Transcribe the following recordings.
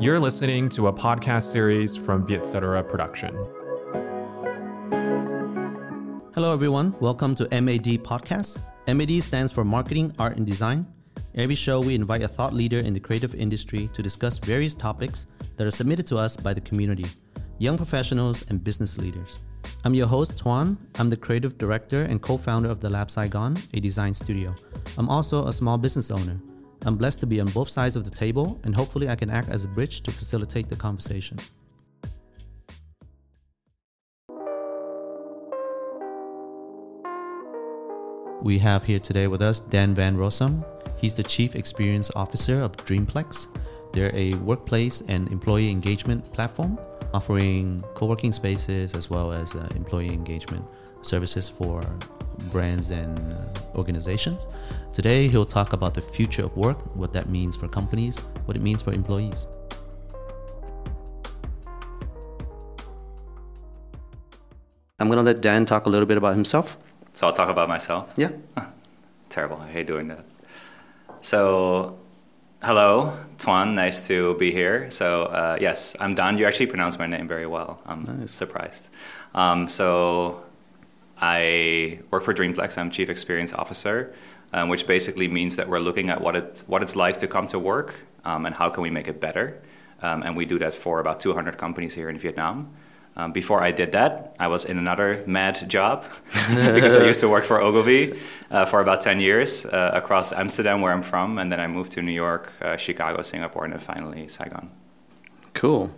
You're listening to a podcast series from Vietcetera Production. Hello, everyone. Welcome to MAD Podcast. MAD stands for Marketing, Art, and Design. Every show, we invite a thought leader in the creative industry to discuss various topics that are submitted to us by the community, young professionals, and business leaders. I'm your host, Tuan. I'm the creative director and co-founder of The Lab Saigon, a design studio. I'm also a small business owner. I'm blessed to be on both sides of the table, and hopefully I can act as a bridge to facilitate the conversation. We have here today with us Dan Van Rossum. He's the Chief Experience Officer of Dreamplex. They're a workplace and employee engagement platform offering co-working spaces as well as employee engagement services for brands and organizations. Today, he'll talk about the future of work, what that means for companies, what it means for employees. I'm going to let Dan talk a little bit about himself. So I'll talk about myself? Yeah. Terrible. I hate doing that. So, hello, Tuan. Nice to be here. So, yes, I'm Dan. You actually pronounced my name very well. I'm surprised. I work for Dreamplex. I'm Chief Experience Officer, which basically means that we're looking at what it's like to come to work and how can we make it better. And we do that for about 200 companies here in Vietnam. Before I did that, I was in another mad job because I used to work for Ogilvy for about 10 years across Amsterdam, where I'm from. And then I moved to New York, Chicago, Singapore, and then finally Saigon. Cool.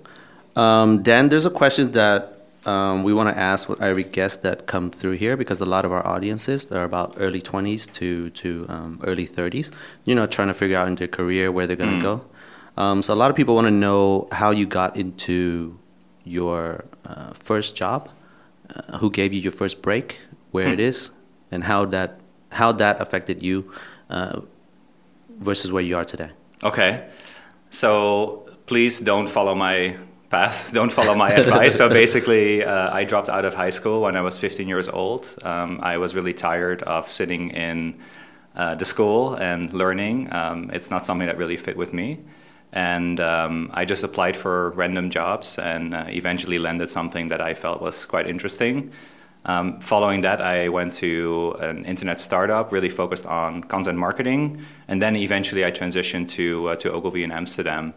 Dan, there's a question that we want to ask with every guest that come through here, because a lot of our audiences are about early 20s to early 30s, trying to figure out in their career where they're going to go. So a lot of people want to know how you got into your first job, who gave you your first break, where it is, and how that affected you versus where you are today. Okay. So please don't follow my path. Don't follow my advice. So basically, I dropped out of high school when I was 15 years old. I was really tired of sitting in the school and learning. It's not something that really fit with me. And I just applied for random jobs and eventually landed something that I felt was quite interesting. Following that, I went to an internet startup, really focused on content marketing. And then eventually I transitioned to Ogilvy in Amsterdam.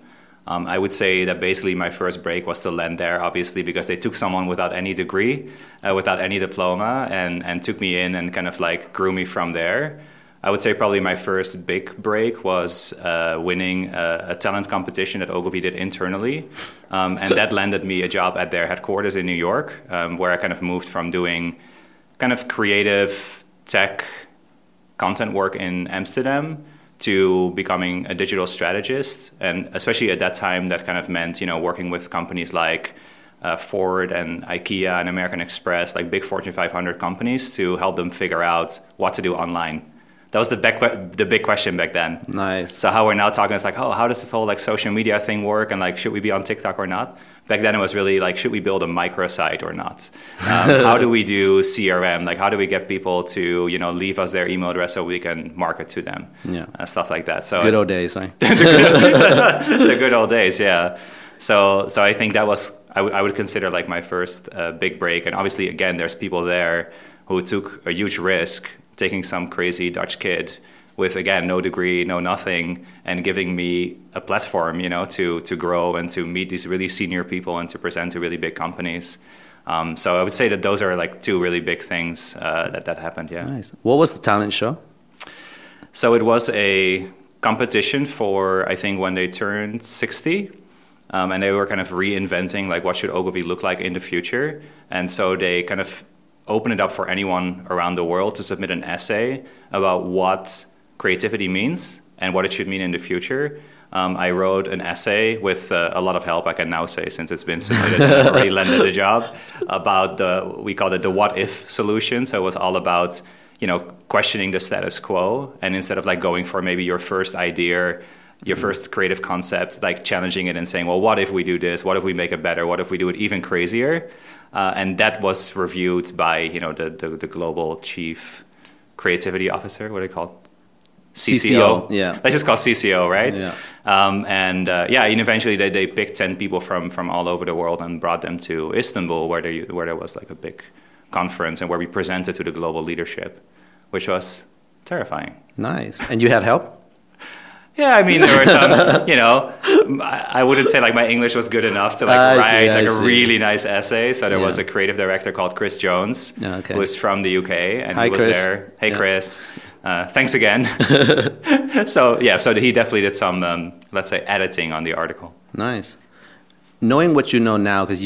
I would say that basically my first break was to land there, obviously, because they took someone without any degree, without any diploma, and took me in and kind of like grew me from there. I would say probably my first big break was winning a talent competition that Ogilvy did internally. And that landed me a job at their headquarters in New York, where I kind of moved from doing kind of creative tech content work in Amsterdam to becoming a digital strategist. And especially at that time, that kind of meant, working with companies like Ford and IKEA and American Express, like big Fortune 500 companies, to help them figure out what to do online. That was the big question back then. Nice. So how we're now talking is like, how does this whole like social media thing work? And like, should we be on TikTok or not? Back then it was really like, should we build a microsite or not? How do we do CRM? Like, how do we get people to, leave us their email address so we can market to them? Yeah. Stuff like that. So good old days, right? The good old days, yeah. So I think that was, I would consider like my first big break. And obviously, again, there's people there who took a huge risk, taking some crazy Dutch kid with, again, no degree, no nothing, and giving me a platform, to grow and to meet these really senior people and to present to really big companies. So I would say that those are like two really big things that happened, yeah. Nice. What was the talent show? So it was a competition for, I think, when they turned 60. And they were kind of reinventing, like, what should Ogilvy look like in the future? And so they kind of open it up for anyone around the world to submit an essay about what creativity means and what it should mean in the future. I wrote an essay with a lot of help, I can now say, since it's been submitted and I've already landed the job, about we called it the what-if solution. So it was all about, questioning the status quo, and instead of like going for maybe your first idea, your first creative concept, like challenging it and saying, well, what if we do this? What if we make it better? What if we do it even crazier? And that was reviewed by, the global chief creativity officer, what do they call it? CCO. Yeah. Let's just call CCO, right? Yeah. And eventually they picked 10 people from all over the world and brought them to Istanbul, where there was like a big conference and where we presented to the global leadership, which was terrifying. Nice. And you had help? Yeah, I mean, there were some, I wouldn't say like my English was good enough to write a really nice essay. So there was a creative director called Chris Jones, who was from the UK, and he was there. Hey, Chris. Thanks again. So he definitely did some, editing on the article. Nice. Knowing what you know now, because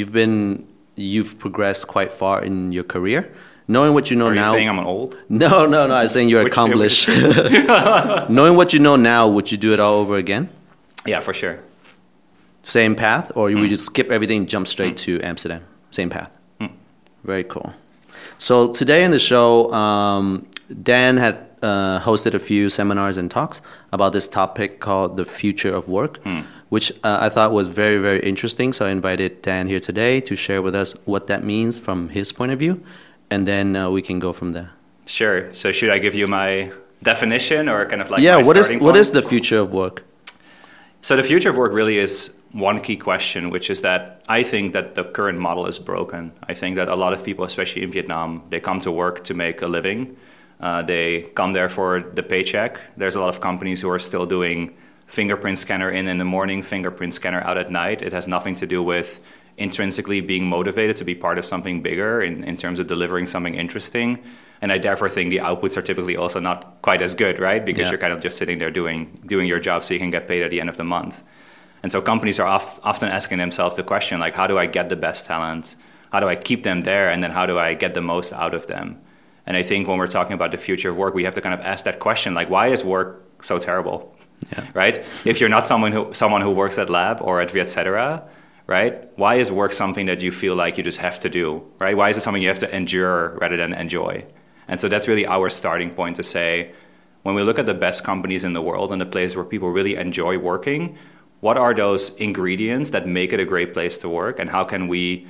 you've progressed quite far in your career. Knowing what you know now... Are you saying I'm old? No. I'm saying you're accomplished. Knowing what you know now, would you do it all over again? Yeah, for sure. Same path? Or would you skip everything and jump straight to Amsterdam? Same path. Mm. Very cool. So today in the show, Dan had hosted a few seminars and talks about this topic called the future of work, which I thought was very, very interesting. So I invited Dan here today to share with us what that means from his point of view. And then we can go from there. Sure. So should I give you my definition or kind of like my starting point? What is the future of work? So the future of work really is one key question, which is that I think that the current model is broken. I think that a lot of people, especially in Vietnam, they come to work to make a living. They come there for the paycheck. There's a lot of companies who are still doing fingerprint scanner in the morning, fingerprint scanner out at night. It has nothing to do with intrinsically being motivated to be part of something bigger in terms of delivering something interesting. And I therefore think the outputs are typically also not quite as good, right? Because you're kind of just sitting there doing your job so you can get paid at the end of the month. And so companies are often asking themselves the question, like, how do I get the best talent? How do I keep them there? And then how do I get the most out of them? And I think when we're talking about the future of work, we have to kind of ask that question, like, why is work so terrible? Yeah. Right? If you're not someone who works at Lab or at Vietcetera, right? Why is work something that you feel like you just have to do, right? Why is it something you have to endure rather than enjoy? And so that's really our starting point to say, when we look at the best companies in the world and the places where people really enjoy working, what are those ingredients that make it a great place to work? And how can we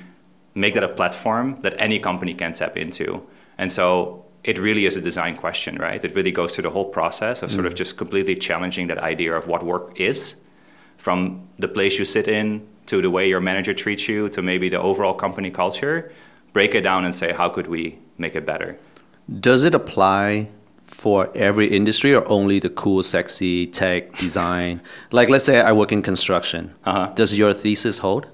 make that a platform that any company can tap into? And so it really is a design question, right? It really goes through the whole process of sort of just completely challenging that idea of what work is, from the place you sit in, to the way your manager treats you, to maybe the overall company culture. Break it down and say, how could we make it better? Does it apply for every industry or only the cool, sexy tech design? Like, let's say I work in construction. Uh-huh. Does your thesis hold?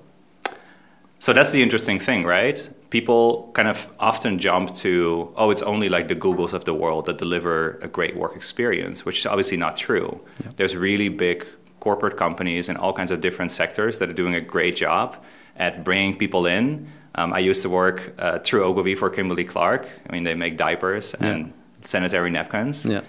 So that's the interesting thing, right? People kind of often jump to, it's only like the Googles of the world that deliver a great work experience, which is obviously not true. Yeah. There's really big corporate companies in all kinds of different sectors that are doing a great job at bringing people in. I used to work through Ogilvy for Kimberly-Clark. I mean, they make diapers and sanitary napkins. Yeah.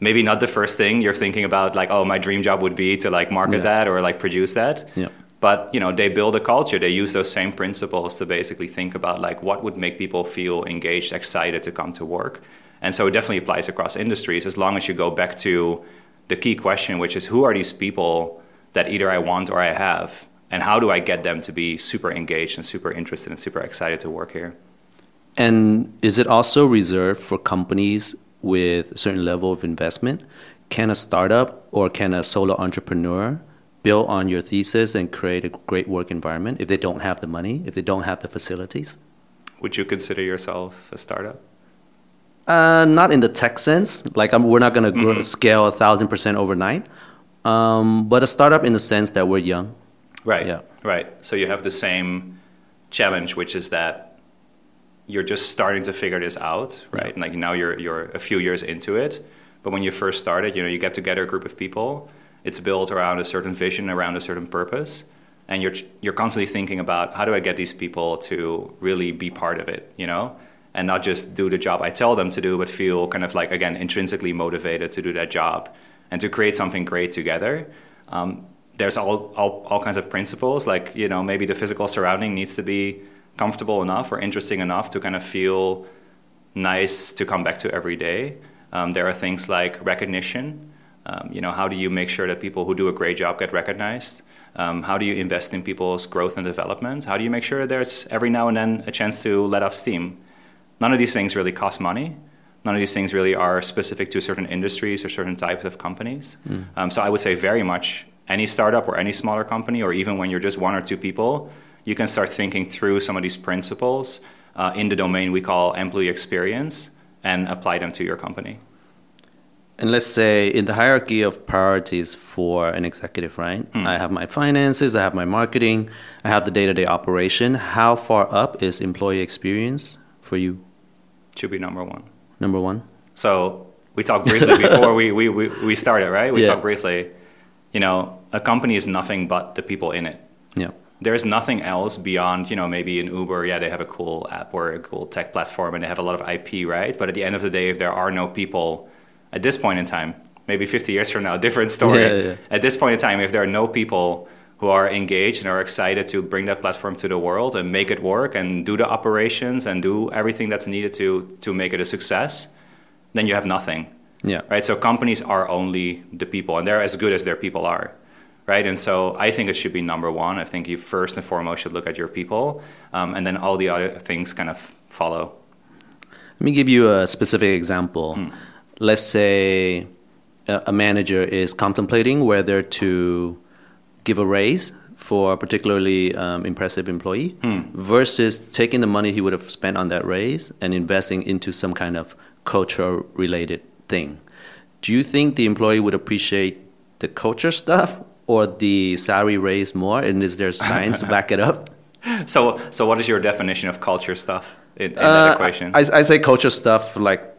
Maybe not the first thing you're thinking about, like, my dream job would be to like market that or like produce that. Yeah. But, they build a culture. They use those same principles to basically think about like what would make people feel engaged, excited to come to work. And so it definitely applies across industries as long as you go back to the key question, which is who are these people that either I want or I have, and how do I get them to be super engaged and super interested and super excited to work here? And is it also reserved for companies with a certain level of investment? Can a startup or can a solo entrepreneur build on your thesis and create a great work environment if they don't have the money, if they don't have the facilities? Would you consider yourself a startup? Not in the tech sense. Like we're not going to scale 1,000% overnight, but a startup in the sense that we're young. Right. Yeah. Right. So you have the same challenge, which is that you're just starting to figure this out, right? Yeah. And like now you're a few years into it, but when you first started, you get together a group of people. It's built around a certain vision, around a certain purpose. And you're constantly thinking about how do I get these people to really be part of it, and not just do the job I tell them to do, but feel kind of like, again, intrinsically motivated to do that job and to create something great together. There's all kinds of principles, like, maybe the physical surrounding needs to be comfortable enough or interesting enough to kind of feel nice to come back to every day. There are things like recognition. How do you make sure that people who do a great job get recognized? How do you invest in people's growth and development? How do you make sure there's every now and then a chance to let off steam? None of these things really cost money, None of these things really are specific to certain industries or certain types of companies. So I would say very much any startup or any smaller company, or even when you're just one or two people, you can start thinking through some of these principles in the domain we call employee experience and apply them to your company. And let's say in the hierarchy of priorities for an executive, right? I have my finances, I have my marketing, I have the day-to-day operation. How far up is employee experience for you? Should be number one. Number one? So we talked briefly before we started, right? We talked briefly. You know, a company is nothing but the people in it. Yeah. There is nothing else beyond, you know, maybe an Uber. Yeah, they have a cool app or a cool tech platform and they have a lot of IP, right? But at the end of the day, if there are no people... At this point in time, maybe 50 years from now, different story. At this point in time, if there are no people who are engaged and are excited to bring that platform to the world and make it work and do the operations and do everything that's needed to make it a success, then you have nothing. Yeah. Right. So companies are only the people, and they're as good as their people are. Right. And so I think it should be number one. I think you first and foremost should look at your people, and then all the other things kind of follow. Let me give you a specific example. Let's say a manager is contemplating whether to give a raise for a particularly impressive employee versus taking the money he would have spent on that raise and investing into some kind of culture-related thing. Do you think the employee would appreciate the culture stuff or the salary raise more? And is there science to back it up? So what is your definition of culture stuff in that equation? I say culture stuff like,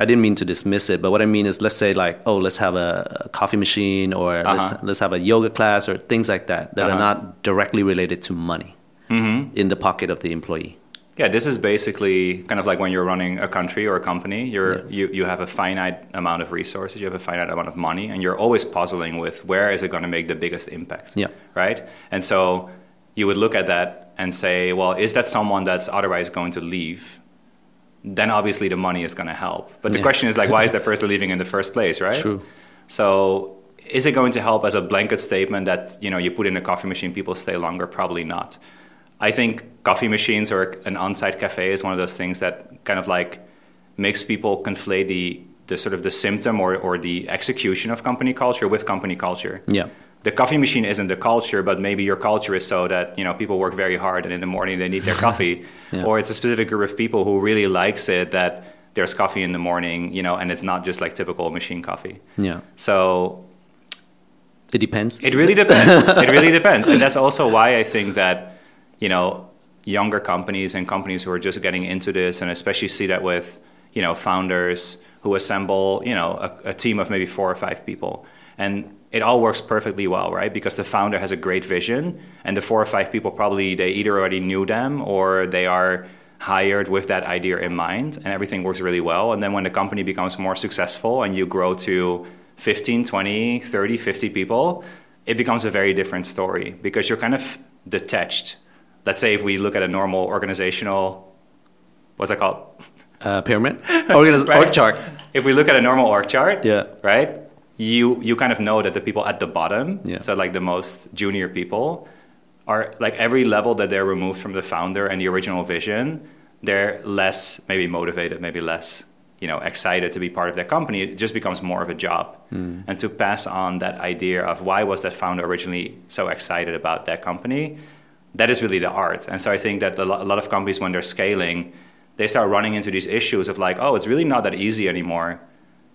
I didn't mean to dismiss it, but what I mean is, let's say like, oh, let's have a coffee machine or let's have a yoga class or things like that are not directly related to money in the pocket of the employee. Yeah, this is basically kind of like when you're running a country or a company, you have a finite amount of resources, you have a finite amount of money, and you're always puzzling with where is it going to make the biggest impact, right? And so you would look at that and say, well, is that someone that's otherwise going to leave? Then obviously the money is going to help. But the question is like, why is that person leaving in the first place, right? True. So is it going to help as a blanket statement that, you know, you put in a coffee machine, people stay longer? Probably not. I think coffee machines or an on-site cafe is one of those things that kind of like makes people conflate the sort of the symptom or the execution of company culture with company culture. Yeah. The coffee machine isn't the culture, but maybe your culture is so that, you know, people work very hard and in the morning they need their coffee. Or it's a specific group of people who really likes it that there's coffee in the morning, you know, and it's not just like typical machine coffee. Yeah. So it depends. It really depends. And that's also why I think that, you know, younger companies and companies who are just getting into this, and especially see that with, you know, founders who assemble, you know, a team of maybe 4 or 5 people. And it all works perfectly well, right? Because the founder has a great vision, and the 4 or 5 people probably, they either already knew them or they are hired with that idea in mind, and everything works really well. And then when the company becomes more successful and you grow to 15, 20, 30, 50 people, it becomes a very different story because you're kind of detached. Let's say if we look at a normal organizational, what's that called? Pyramid? Right? Org chart. If we look at a normal org chart, right? You kind of know that the people at the bottom, so like the most junior people, are like every level that they're removed from the founder and the original vision, they're less maybe motivated, maybe less, you know, excited to be part of that company. It just becomes more of a job. And to pass on that idea of why was that founder originally so excited about that company, that is really the art. And so I think that a lot of companies, when they're scaling, they start running into these issues of like, oh, it's really not that easy anymore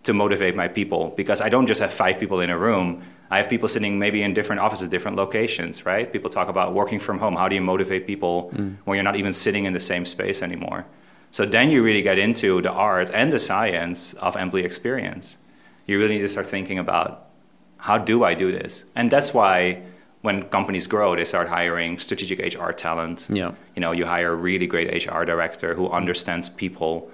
to motivate my people, because I don't just have 5 people in a room. I have people sitting maybe in different offices, different locations, right? People talk about working from home. How do you motivate people when you're not even sitting in the same space anymore? So then you really get into the art and the science of employee experience. You really need to start thinking about, how do I do this? And that's why when companies grow, they start hiring strategic HR talent. Yeah. You know, you hire a really great HR director who understands people.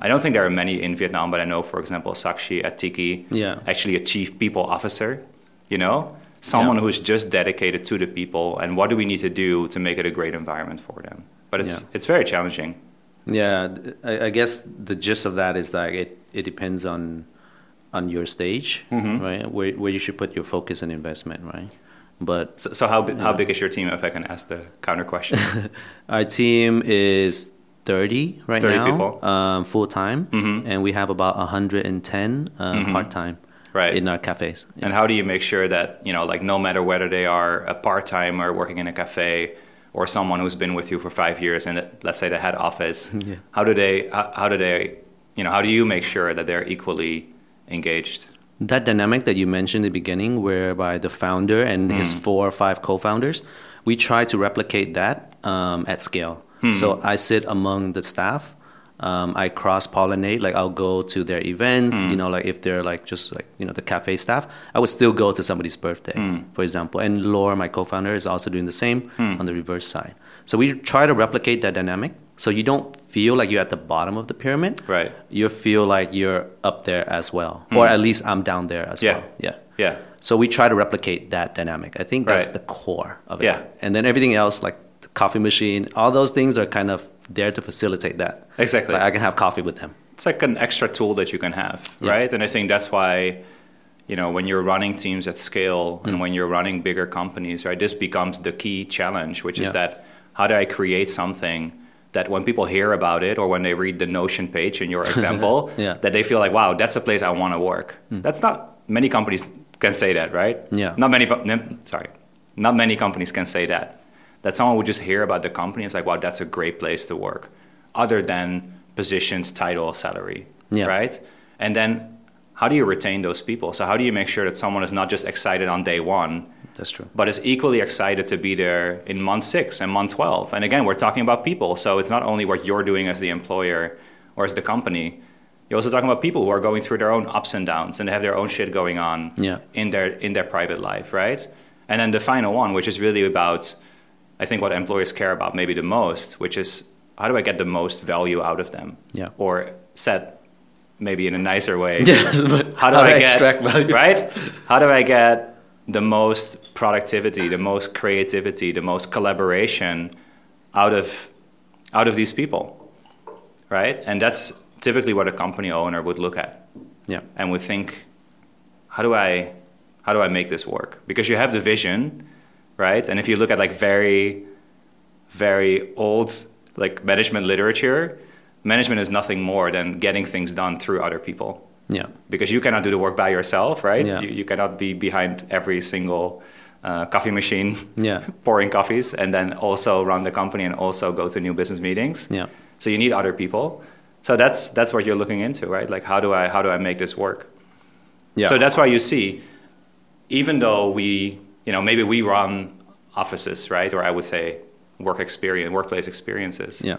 I don't think there are many in Vietnam, but I know, for example, Sakshi at Tiki, actually a chief people officer, you know, someone who's just dedicated to the people and what do we need to do to make it a great environment for them. But it's very challenging. Yeah, I guess the gist of that is like it depends on your stage, right, where you should put your focus and investment, right? But so how big is your team, if I can ask the counter question? Our team is 30 now, people. Full-time, mm-hmm. and we have about 110 mm-hmm. part-time right. in our cafes. Yeah. And how do you make sure that, you know, like no matter whether they are a part-time or working in a cafe or someone who's been with you for 5 years in, let's say, the head office, yeah. how do they, you know, how do you make sure that they're equally engaged? That dynamic that you mentioned in the beginning, whereby the founder and his 4 or 5 co-founders, we try to replicate that at scale. So I sit among the staff. I cross-pollinate. Like I'll go to their events. You know, like if they're like just like, you know, the cafe staff, I would still go to somebody's birthday, for example. And Laura, my co-founder, is also doing the same on the reverse side. So we try to replicate that dynamic. So you don't feel like you're at the bottom of the pyramid. Right. You feel like you're up there as well, or at least I'm down there as well. Yeah. Yeah. So we try to replicate that dynamic. I think that's the core of it. Yeah. And then everything else, like the coffee machine, all those things are kind of there to facilitate that. Exactly. Like I can have coffee with them. It's like an extra tool that you can have, right? And I think that's why, you know, when you're running teams at scale and when you're running bigger companies, right, this becomes the key challenge, which is that how do I create something that when people hear about it or when they read the Notion page in your example, that they feel like, wow, that's a place I want to work. That's not many companies can say that, right? Yeah. Not many companies can say that. That someone would just hear about the company, it's like, wow, that's a great place to work, other than positions, title, salary, right? And then how do you retain those people? So how do you make sure that someone is not just excited on day one, that's true, but is equally excited to be there in month 6 and month 12? And again, we're talking about people. So it's not only what you're doing as the employer or as the company, you're also talking about people who are going through their own ups and downs and they have their own shit going on in their private life, right? And then the final one, which is really about, I think, what employers care about maybe the most, which is how do I get the most value out of them? Yeah. Or said maybe in a nicer way, how do I extract value? Right? How do I get the most productivity, the most creativity, the most collaboration out of these people, right? And that's typically what a company owner would look at, and would think, how do I make this work? Because you have the vision, right? And if you look at like very, very old like management literature, management is nothing more than getting things done through other people. Yeah, because you cannot do the work by yourself, right? Yeah. You cannot be behind every single coffee machine pouring coffees and then also run the company and also go to new business meetings. Yeah. So you need other people. So that's what you're looking into, right? Like how do I make this work? Yeah. So that's why you see, even though we, you know, maybe we run offices, right? Or I would say workplace experiences. Yeah.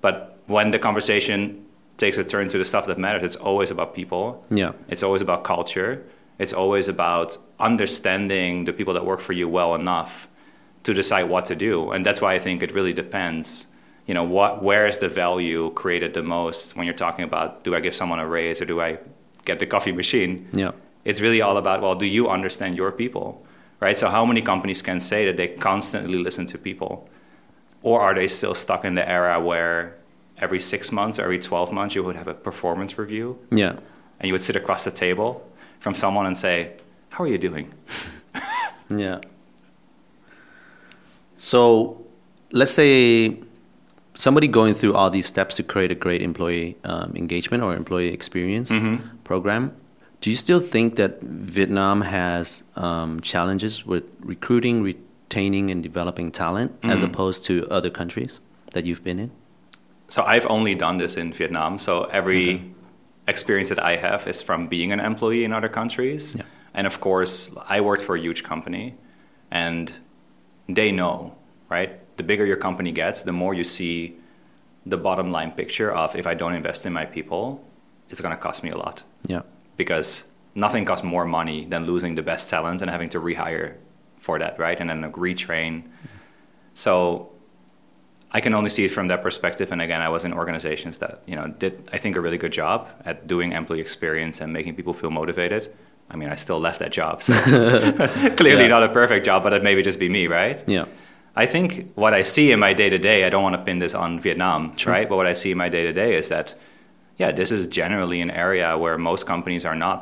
But when the conversation takes a turn to the stuff that matters, it's always about people. Yeah. It's always about culture. It's always about understanding the people that work for you well enough to decide what to do. And that's why I think it really depends, you know, where is the value created the most when you're talking about, do I give someone a raise or do I get the coffee machine? Yeah. It's really all about, well, do you understand your people, right? So how many companies can say that they constantly listen to people? Or are they still stuck in the era where every 6 months, every 12 months, you would have a performance review. Yeah. And you would sit across the table from someone and say, how are you doing? Yeah. So let's say somebody going through all these steps to create a great employee engagement or employee experience program. Do you still think that Vietnam has challenges with recruiting, retaining, and developing talent as opposed to other countries that you've been in? So I've only done this in Vietnam. So every experience that I have is from being an employee in other countries. Yeah. And of course, I worked for a huge company and they know, right? The bigger your company gets, the more you see the bottom line picture of if I don't invest in my people, it's going to cost me a lot. Yeah. Because nothing costs more money than losing the best talent and having to rehire for that, right? And then retrain. So I can only see it from that perspective. And again, I was in organizations that, you know, did, I think, a really good job at doing employee experience and making people feel motivated. I mean, I still left that job. So clearly not a perfect job, but that maybe just be me, right? Yeah. I think what I see in my day-to-day, I don't want to pin this on Vietnam, right? But what I see in my day-to-day is that, yeah, this is generally an area where most companies are not,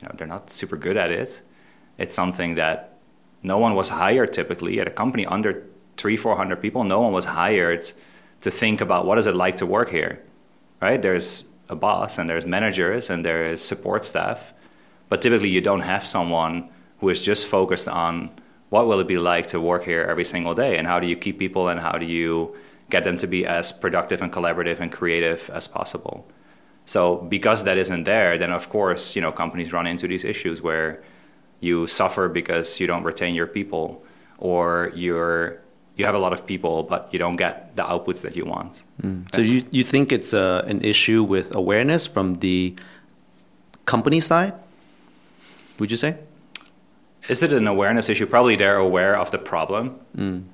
you know, they're not super good at it. It's something that no one was hired typically at a company under 300-400 people. No one was hired to think about what is it like to work here, right? There's a boss and there's managers and there is support staff, but typically you don't have someone who is just focused on what will it be like to work here every single day and how do you keep people and how do you get them to be as productive and collaborative and creative as possible. So because that isn't there, then of course, you know, companies run into these issues where you suffer because you don't retain your people, or you have a lot of people, but you don't get the outputs that you want. Mm. So you think it's an issue with awareness from the company side, would you say? Is it an awareness issue? Probably they're aware of the problem,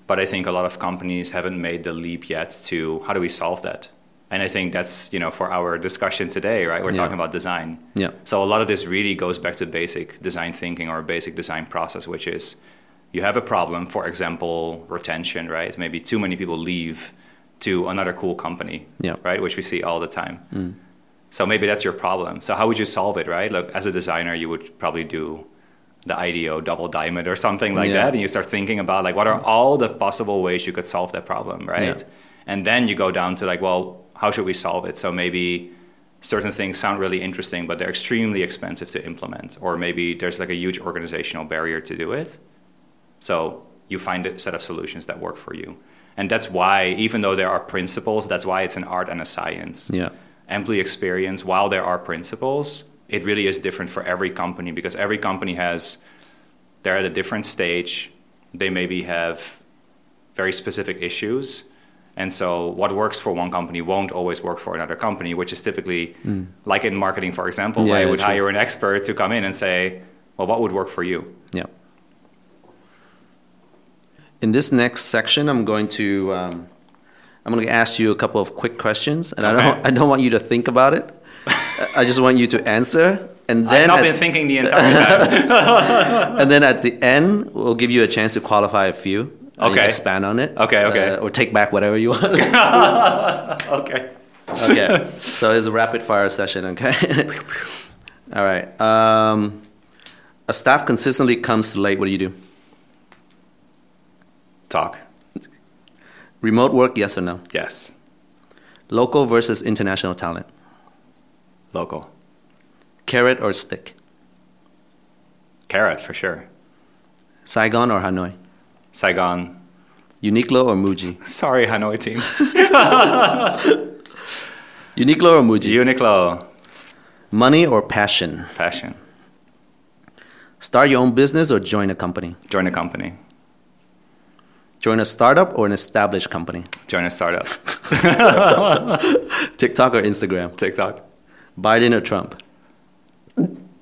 but I think a lot of companies haven't made the leap yet to how do we solve that? And I think that's, you know, for our discussion today, right? We're talking about design. Yeah. So a lot of this really goes back to basic design thinking or basic design process, which is you have a problem, for example, retention, right? Maybe too many people leave to another cool company, right? Which we see all the time. Mm. So maybe that's your problem. So how would you solve it, right? Look, as a designer, you would probably do the IDEO, double diamond or something like that. And you start thinking about like, what are all the possible ways you could solve that problem, right? Yeah. And then you go down to like, well, how should we solve it? So maybe certain things sound really interesting, but they're extremely expensive to implement. Or maybe there's like a huge organizational barrier to do it. So you find a set of solutions that work for you. And that's why, even though there are principles, that's why it's an art and a science. Yeah. Employee experience, while there are principles, it really is different for every company because every company they're at a different stage. They maybe have very specific issues. And so what works for one company won't always work for another company, which is typically like in marketing, for example, where I would hire an expert to come in and say, well, what would work for you? Yeah. In this next section, I'm going to ask you a couple of quick questions, and I don't want you to think about it. I just want you to answer. And then I've not been thinking the entire time. And then at the end, we'll give you a chance to qualify a few. Okay. Expand on it. Okay. Or take back whatever you want. Okay. So it's a rapid fire session. Okay. All right. A staff consistently comes too late. What do you do? Talk. Remote work, yes or no? Yes. Local versus international talent? Local. Carrot or stick? Carrot for sure. Saigon or Hanoi? Saigon. Uniqlo or Muji? Sorry, Hanoi team. Uniqlo or Muji? Uniqlo. Money or passion? Passion. Start your own business or join a company? Join a company. Join a startup or an established company? Join a startup. TikTok or Instagram? TikTok. Biden or Trump?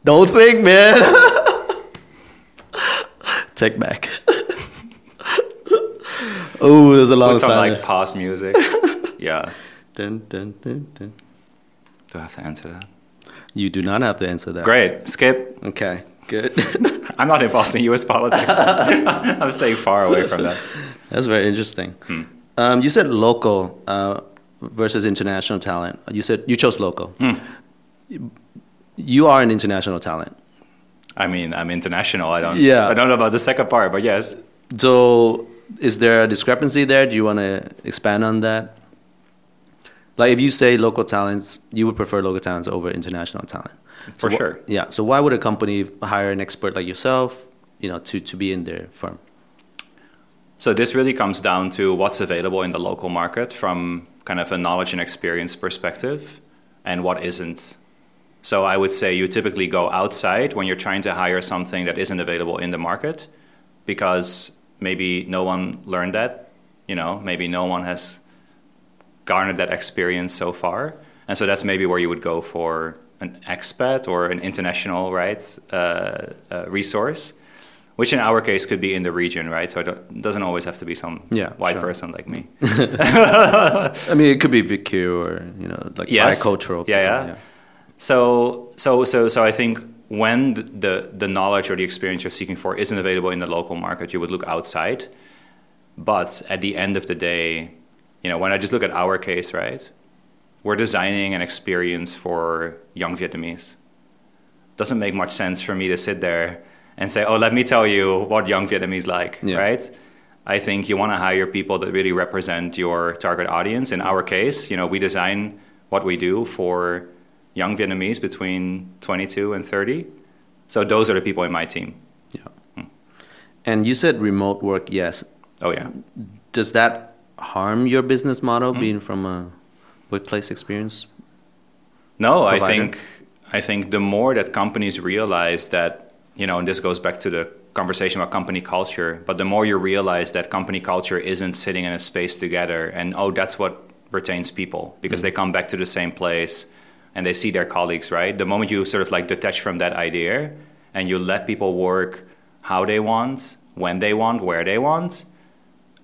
Don't think, man. Take back. Oh, there's a lot of silence. Like past music. Yeah. Dun, dun, dun, dun. Do I have to answer that? You do not have to answer that. Great. Skip. Okay. Good. I'm not involved in U.S. politics. I'm staying far away from that. That's very interesting. You said local versus international talent. You said you chose local. You are an international talent. I mean, I'm international. I don't know about the second part, but yes. So, is there a discrepancy there? Do you want to expand on that? Like, if you say local talents, you would prefer local talents over international talent. For sure. Yeah. So why would a company hire an expert like yourself, you know, to be in their firm? So this really comes down to what's available in the local market from kind of a knowledge and experience perspective and what isn't. So I would say you typically go outside when you're trying to hire something that isn't available in the market because maybe no one learned that, you know, maybe no one has garnered that experience so far. And so that's maybe where you would go for an expat or an international, right, resource, which in our case could be in the region, right? So it doesn't always have to be some white person like me. I mean, it could be VQ or, you know, like bicultural. Yeah. So I think when the knowledge or the experience you're seeking for isn't available in the local market, you would look outside. But at the end of the day, you know, when I just look at our case, right, we're designing an experience for young Vietnamese. Doesn't make much sense for me to sit there and say, oh, let me tell you what young Vietnamese like, right? I think you want to hire people that really represent your target audience. In our case, you know, we design what we do for young Vietnamese between 22 and 30. So those are the people in my team. Yeah. Hmm. And you said remote work, yes. Oh, yeah. Does that harm your business model, being from a workplace experience No, provider? I think the more that companies realize that, you know, and this goes back to the conversation about company culture, but the more you realize that company culture isn't sitting in a space together and, oh, that's what retains people, because they come back to the same place and they see their colleagues, right? The moment you sort of like detach from that idea and you let people work how they want, when they want, where they want,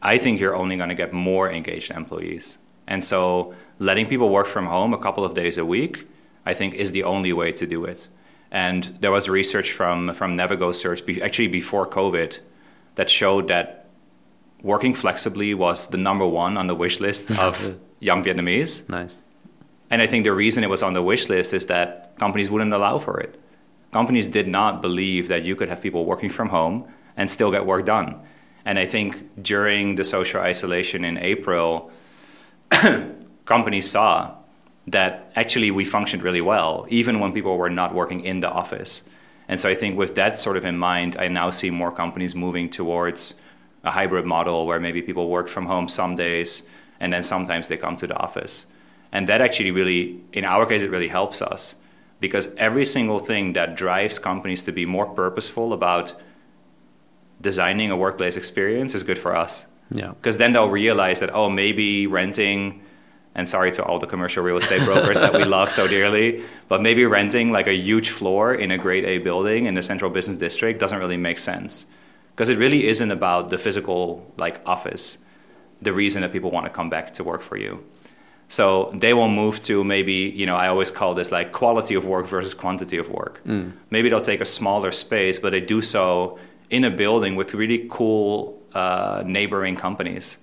I think you're only going to get more engaged employees. And so letting people work from home a couple of days a week, I think, is the only way to do it. And there was research from Navigo Search, actually before COVID, that showed that working flexibly was the number one on the wish list of young Vietnamese. Nice. And I think the reason it was on the wish list is that companies wouldn't allow for it. Companies did not believe that you could have people working from home and still get work done. And I think during the social isolation in April, companies saw that actually we functioned really well, even when people were not working in the office. And so I think with that sort of in mind, I now see more companies moving towards a hybrid model where maybe people work from home some days, and then sometimes they come to the office. And that actually really, in our case, it really helps us, because every single thing that drives companies to be more purposeful about designing a workplace experience is good for us. Yeah. Because then they'll realize that, oh, maybe renting... And sorry to all the commercial real estate brokers that we love so dearly, but maybe renting like a huge floor in a grade A building in the central business district doesn't really make sense, because it really isn't about the physical like office, the reason that people want to come back to work for you. So they will move to maybe, you know, I always call this like quality of work versus quantity of work. Mm. Maybe they'll take a smaller space, but they do so in a building with really cool neighboring companies,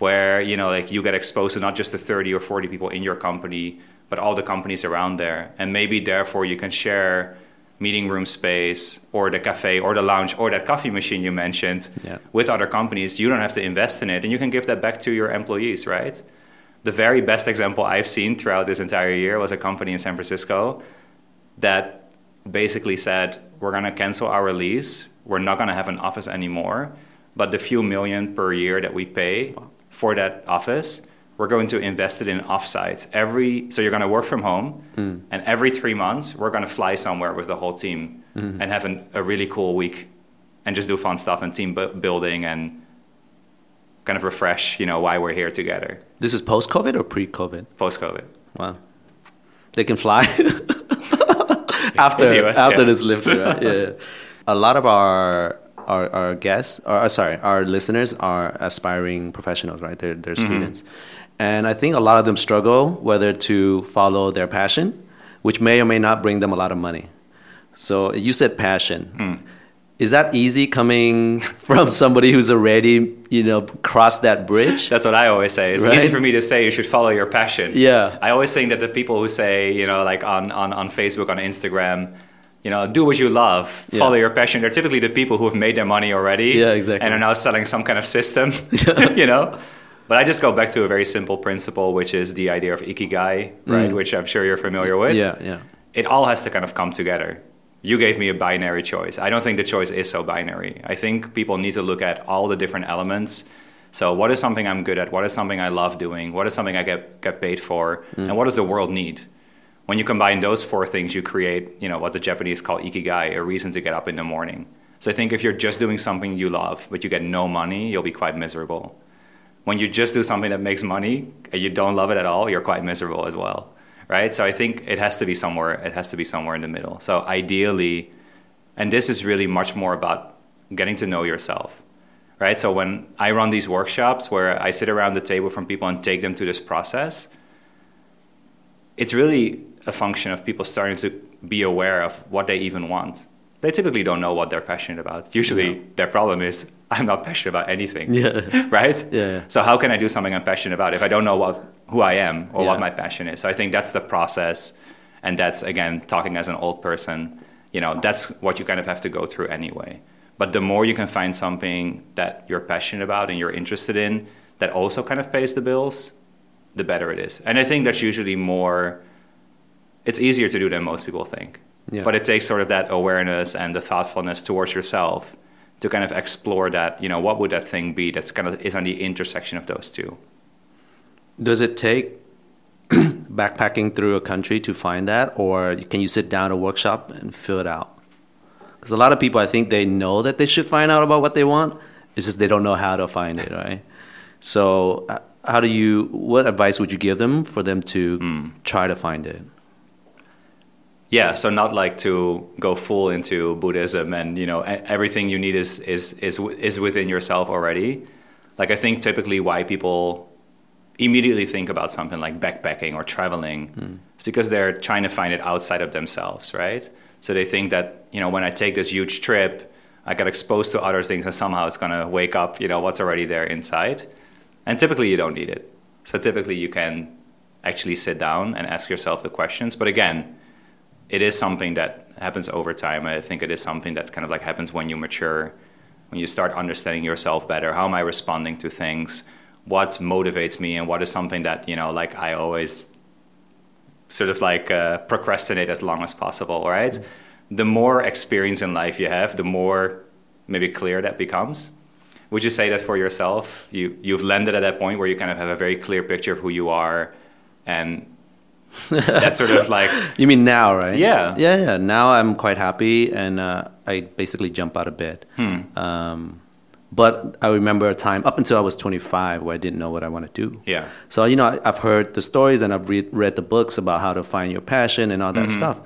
where, you know, like you get exposed to not just the 30 or 40 people in your company, but all the companies around there. And maybe therefore you can share meeting room space or the cafe or the lounge or that coffee machine you mentioned with other companies. You don't have to invest in it, and you can give that back to your employees, right? The very best example I've seen throughout this entire year was a company in San Francisco that basically said, we're going to cancel our lease. We're not going to have an office anymore, but the few million per year that we pay for that office, we're going to invest it in offsites. So you're going to work from home, and every 3 months, we're going to fly somewhere with the whole team and have a really cool week and just do fun stuff and team building and kind of refresh, you know, why we're here together. This is post-COVID or pre-COVID? Post-COVID. Wow. They can fly after this lift, right? Yeah. A lot of our guests, our listeners are aspiring professionals, right? They're students. And I think a lot of them struggle whether to follow their passion, which may or may not bring them a lot of money. So you said passion. Is that easy coming from somebody who's already, you know, crossed that bridge? That's what I always say. It's right? Easy for me to say you should follow your passion. Yeah. I always think that the people who say, you know, like on Facebook, on Instagram, you know, do what you love, follow your passion. They're typically the people who have made their money already and are now selling some kind of system, you know. But I just go back to a very simple principle, which is the idea of ikigai, right, which I'm sure you're familiar with. Yeah. It all has to kind of come together. You gave me a binary choice. I don't think the choice is so binary. I think people need to look at all the different elements. So what is something I'm good at? What is something I love doing? What is something I get paid for? And what does the world need? When you combine those four things, you create, you know, what the Japanese call ikigai, a reason to get up in the morning. So I think if you're just doing something you love, but you get no money, you'll be quite miserable. When you just do something that makes money and you don't love it at all, you're quite miserable as well, right? So I think it has to be somewhere in the middle. So ideally, and this is really much more about getting to know yourself, right? So when I run these workshops where I sit around the table from people and take them through this process, it's really a function of people starting to be aware of what they even want. They typically don't know what they're passionate about. Usually their problem is, I'm not passionate about anything, right? Yeah. So how can I do something I'm passionate about if I don't know who I am or what my passion is? So I think that's the process. And that's, again, talking as an old person, you know, that's what you kind of have to go through anyway. But the more you can find something that you're passionate about and you're interested in that also kind of pays the bills, the better it is. And I think that's usually more, it's easier to do than most people think. Yeah. But it takes sort of that awareness and the thoughtfulness towards yourself to kind of explore that, you know, what would that thing be that's kind of is on the intersection of those two. Does it take backpacking through a country to find that, or can you sit down at a workshop and fill it out? Because a lot of people, I think they know that they should find out about what they want. It's just they don't know how to find it, right? So how do you, what advice would you give them for them to try to find it? Yeah, so not like to go full into Buddhism and, you know, everything you need is within yourself already. Like I think typically why people immediately think about something like backpacking or traveling is because they're trying to find it outside of themselves, right? So they think that, you know, when I take this huge trip, I got exposed to other things and somehow it's going to wake up, you know, what's already there inside. And typically you don't need it. So typically you can actually sit down and ask yourself the questions. But again, it is something that happens over time. I think it is something that kind of like happens when you mature, when you start understanding yourself better. How am I responding to things? What motivates me? And what is something that, you know, like I always sort of like procrastinate as long as possible, right? Mm-hmm. The more experience in life you have, the more maybe clear that becomes. Would you say that for yourself? You've landed at that point where you kind of have a very clear picture of who you are and that's sort of like... You mean now, right? Yeah. Yeah, yeah. Now I'm quite happy and I basically jump out of bed. But I remember a time up until I was 25 where I didn't know what I want to do. Yeah. So, you know, I've heard the stories and I've read the books about how to find your passion and all that stuff.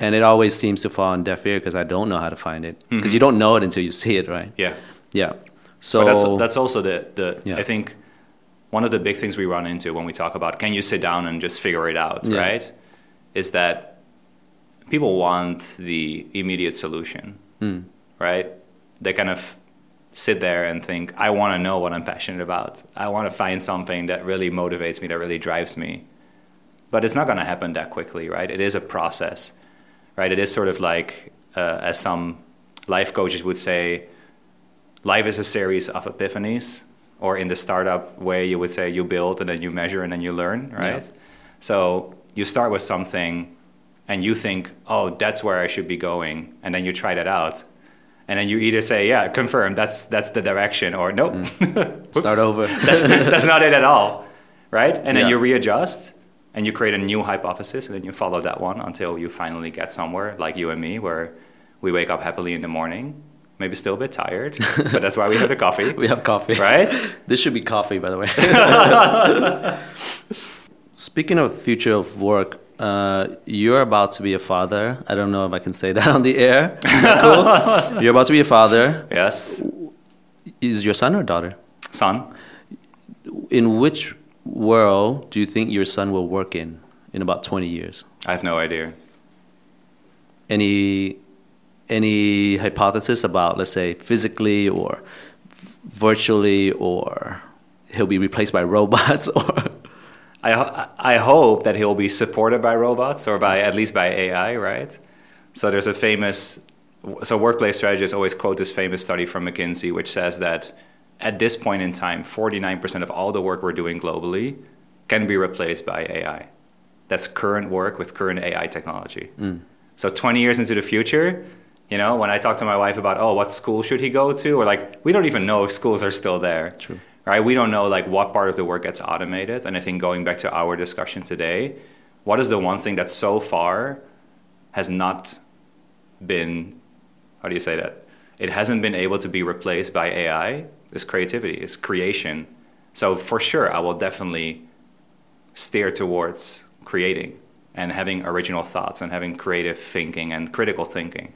And it always seems to fall on deaf ear because I don't know how to find it. Because you don't know it until you see it, right? Yeah. Yeah. So but that's also I think... One of the big things we run into when we talk about can you sit down and just figure it out, right, is that people want the immediate solution, right? They kind of sit there and think, I want to know what I'm passionate about. I want to find something that really motivates me, that really drives me. But it's not going to happen that quickly, right? It is a process, right? It is sort of like, as some life coaches would say, life is a series of epiphanies. Or in the startup way, you would say you build and then you measure and then you learn, right? Yeah. So you start with something and you think, oh, that's where I should be going. And then you try that out. And then you either say, yeah, confirm, that's the direction. Or nope. Start over. that's not it at all, right? And then you readjust and you create a new hypothesis. And then you follow that one until you finally get somewhere, like you and me, where we wake up happily in the morning. Maybe still a bit tired, but that's why we have the coffee. We have coffee. Right? This should be coffee, by the way. Speaking of future of work, you're about to be a father. I don't know if I can say that on the air. Cool. You're about to be a father. Yes. Is your son or daughter? Son. In which world do you think your son will work in about 20 years? I have no idea. Any hypothesis about, let's say, physically or virtually, or he'll be replaced by robots? Or I hope that he'll be supported by robots or by at least by AI, right? So there's a famous... So workplace strategists always quote this famous study from McKinsey, which says that at this point in time, 49% of all the work we're doing globally can be replaced by AI. That's current work with current AI technology. So 20 years into the future... You know, when I talk to my wife about, oh, what school should he go to? Or like, we don't even know if schools are still there. True. Right? We don't know like what part of the work gets automated. And I think going back to our discussion today, what is the one thing that so far has not been, how do you say that? It hasn't been able to be replaced by AI is creativity, is creation. So for sure, I will definitely steer towards creating and having original thoughts and having creative thinking and critical thinking.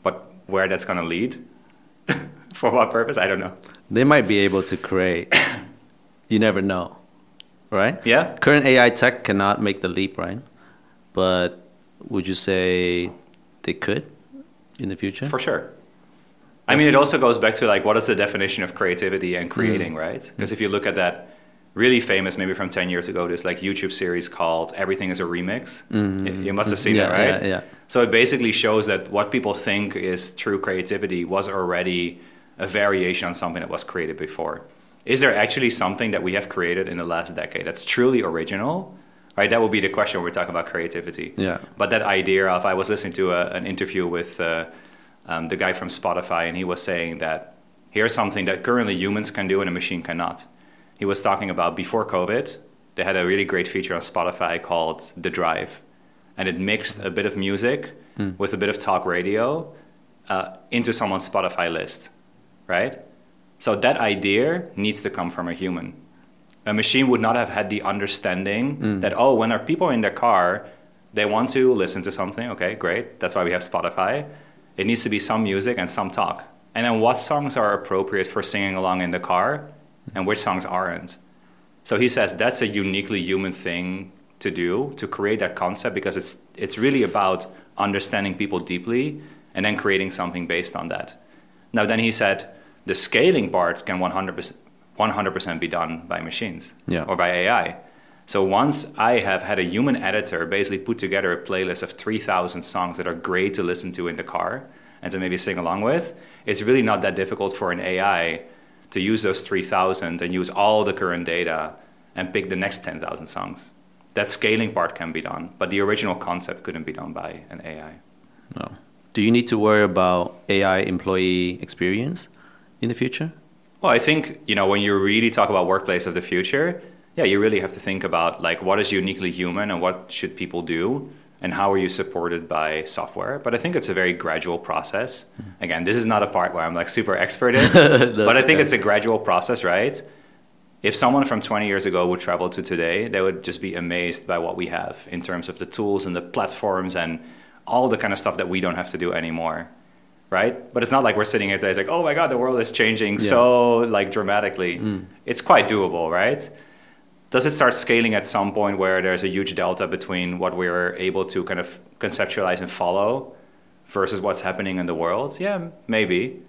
But where that's going to lead, for what purpose, I don't know. They might be able to create. You never know, right? Yeah. Current AI tech cannot make the leap, right? But would you say they could in the future? For sure. I mean, it also goes back to like, what is the definition of creativity and creating, right? Because if you look at that, really famous, maybe from 10 years ago, this like YouTube series called Everything is a Remix. Mm-hmm. You must have seen that, right? Yeah. So it basically shows that what people think is true creativity was already a variation on something that was created before. Is there actually something that we have created in the last decade that's truly original? Right, that would be the question when we're talking about creativity. Yeah. But that idea of, I was listening to an interview with the guy from Spotify, and he was saying that here's something that currently humans can do and a machine cannot. He was talking about before COVID, they had a really great feature on Spotify called The Drive. And it mixed a bit of music with a bit of talk radio into someone's Spotify list, right? So that idea needs to come from a human. A machine would not have had the understanding that, oh, when our people are in their car, they want to listen to something. Okay, great. That's why we have Spotify. It needs to be some music and some talk. And then what songs are appropriate for singing along in the car and which songs aren't. So he says that's a uniquely human thing to do, to create that concept, because it's really about understanding people deeply and then creating something based on that. Now, then he said the scaling part can 100% be done by machines or by AI. So once I have had a human editor basically put together a playlist of 3,000 songs that are great to listen to in the car and to maybe sing along with, it's really not that difficult for an AI to use those 3,000 and use all the current data and pick the next 10,000 songs. That scaling part can be done, but the original concept couldn't be done by an AI. No. Do you need to worry about AI employee experience in the future? Well, I think, you know, when you really talk about workplace of the future, yeah, you really have to think about, like, what is uniquely human and what should people do and how are you supported by software? But I think it's a very gradual process. Again, this is not a part where I'm like super expert in, but I think it's a gradual process, right? If someone from 20 years ago would travel to today, they would just be amazed by what we have in terms of the tools and the platforms and all the kind of stuff that we don't have to do anymore. Right? But it's not like we're sitting here today, it's like, oh my God, the world is changing so like dramatically. It's quite doable, right? Does it start scaling at some point where there's a huge delta between what we're able to kind of conceptualize and follow versus what's happening in the world? Yeah, maybe.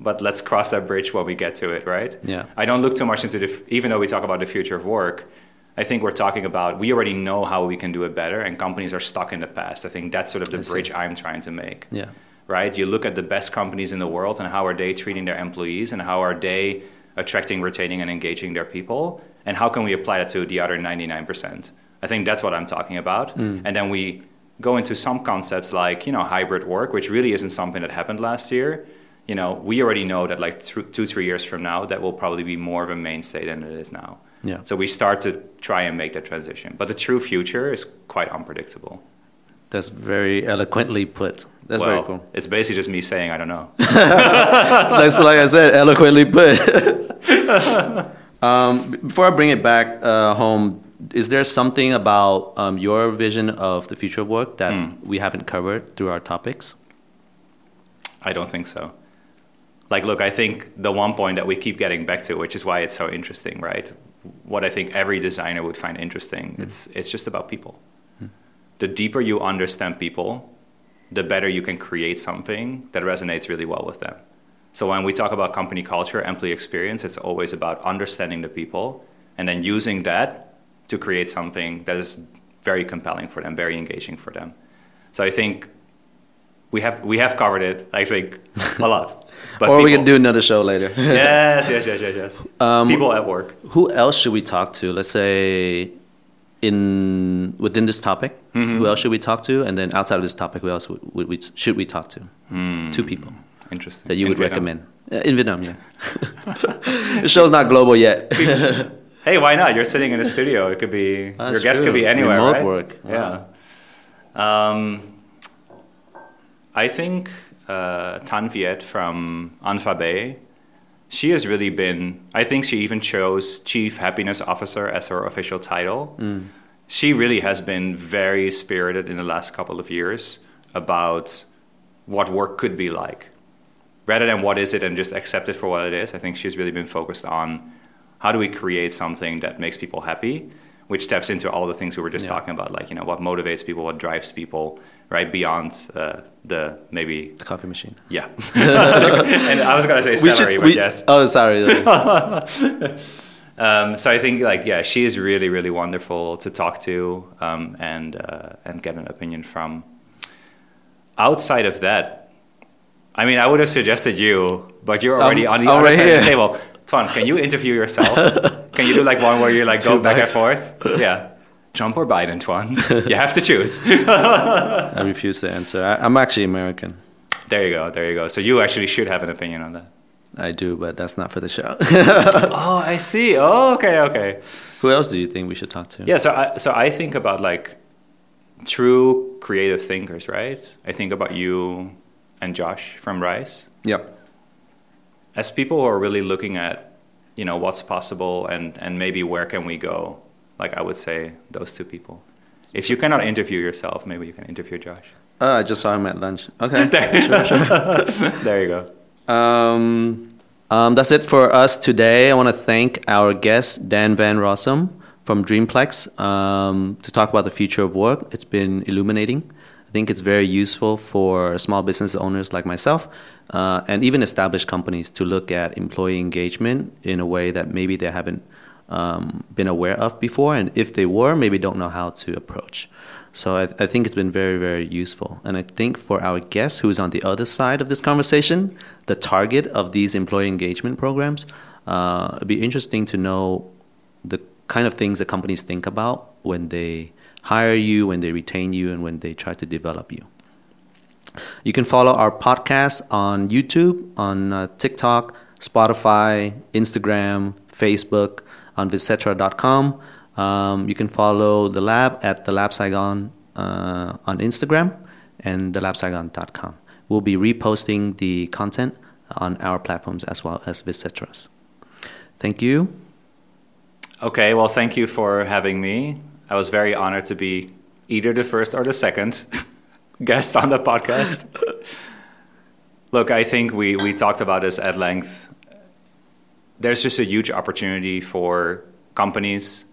But let's cross that bridge when we get to it, right? Yeah. I don't look too much into even though we talk about the future of work, I think we're talking about, we already know how we can do it better and companies are stuck in the past. I think that's sort of the bridge I'm trying to make. Yeah. Right? You look at the best companies in the world and how are they treating their employees and how are they attracting, retaining, and engaging their people? And how can we apply that to the other 99%? I think that's what I'm talking about. And then we go into some concepts like, you know, hybrid work, which really isn't something that happened last year. You know, we already know that like 2-3 years from now, that will probably be more of a mainstay than it is now. Yeah. So we start to try and make that transition. But the true future is quite unpredictable. That's very eloquently put. That's very cool. It's basically just me saying, I don't know. That's like I said, eloquently put. Before I bring it back home, is there something about your vision of the future of work that we haven't covered through our topics? I don't think so. Like, look, I think the one point that we keep getting back to, which is why it's so interesting, right? What I think every designer would find interesting, it's just about people. The deeper you understand people, the better you can create something that resonates really well with them. So when we talk about company culture, employee experience, it's always about understanding the people and then using that to create something that is very compelling for them, very engaging for them. So I think we have covered it, I think, a lot. But or people, we can do another show later. Yes. People at work. Who else should we talk to? Let's say... within this topic, who else should we talk to? And then outside of this topic, who else should we talk to? 2 people. Interesting. That you would recommend. In Vietnam, yeah. The show's not global yet. Hey, why not? You're sitting in a studio. It could be, your guest could be anywhere, remote right? work. Yeah. I think Tan Viet from Anfa Bay, she has really been, I think she even chose Chief Happiness Officer as her official title. She really has been very spirited in the last couple of years about what work could be like. Rather than what is it and just accept it for what it is, I think she's really been focused on how do we create something that makes people happy, which steps into all the things we were just talking about, like, you know, what motivates people, what drives people, right? Beyond the maybe... The coffee machine. Yeah. And I was going to say salary, but yes. Oh, sorry. So I think, like, yeah, she is really, really wonderful to talk to and get an opinion from. Outside of that, I mean, I would have suggested you, but you're already on the other side of the table. Tuan, can you interview yourself? Can you do like one where you like go back and forth? Yeah. Trump or Biden, Tuan? You have to choose. I refuse to answer. I'm actually American. There you go. There you go. So you actually should have an opinion on that. I do, but that's not for the show. Oh, I see. Oh, okay, okay. Who else do you think we should talk to? Yeah, so I think about like true creative thinkers, right? I think about you and Josh from Rise. Yep. As people who are really looking at, you know, what's possible and maybe where can we go, like I would say those two people. If you cannot interview yourself, maybe you can interview Josh. I just saw him at lunch. Okay. Sure. There you go. That's it for us today. I want to thank our guest, Dan Van Rossum from Dreamplex, to talk about the future of work. It's been illuminating. I think it's very useful for small business owners like myself, and even established companies to look at employee engagement in a way that maybe they haven't been aware of before. And if they were, maybe don't know how to approach. So I think it's been very, very useful. And I think for our guest who's on the other side of this conversation, the target of these employee engagement programs, it'd be interesting to know the kind of things that companies think about when they hire you, when they retain you, and when they try to develop you. You can follow our podcast on YouTube, on TikTok, Spotify, Instagram, Facebook, on Vietcetera.com. You can follow The Lab at The Lab Saigon on Instagram and thelabsaigon.com. We'll be reposting the content on our platforms as well as Vietcetera's. Thank you. Okay, well, thank you for having me. I was very honored to be either the first or the second guest on the podcast. Look, I think we talked about this at length. There's just a huge opportunity for companies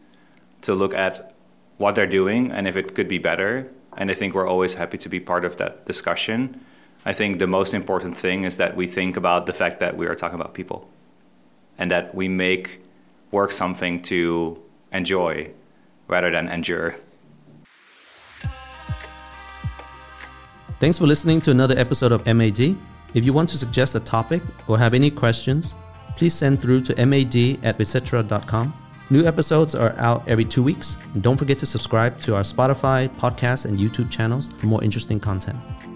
to look at what they're doing and if it could be better. And I think we're always happy to be part of that discussion. I think the most important thing is that we think about the fact that we are talking about people and that we make work something to enjoy rather than endure. Thanks for listening to another episode of MAD. If you want to suggest a topic or have any questions, please send through to mad@vietcetera.com. New episodes are out every 2 weeks. And don't forget to subscribe to our Spotify, podcast, and YouTube channels for more interesting content.